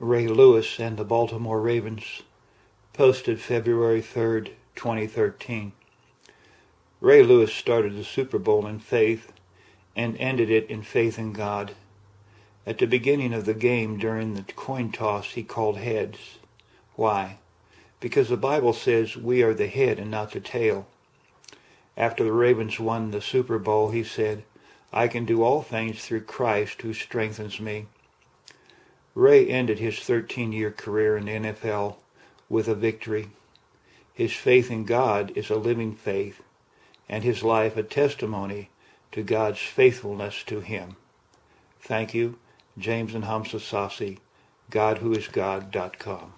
Ray Lewis and the Baltimore Ravens, posted February 3, 2013. Ray Lewis started the Super Bowl in faith and ended it in faith in God. At the beginning of the game during the coin toss, he called heads. Why? Because the Bible says we are the head and not the tail. After the Ravens won the Super Bowl, he said, "I can do all things through Christ who strengthens me." Ray ended his 13-year career in the NFL with a victory. His faith in God is a living faith, and his life a testimony to God's faithfulness to him. Thank you, James and Hamza Sassi, GodWhoIsGod.com.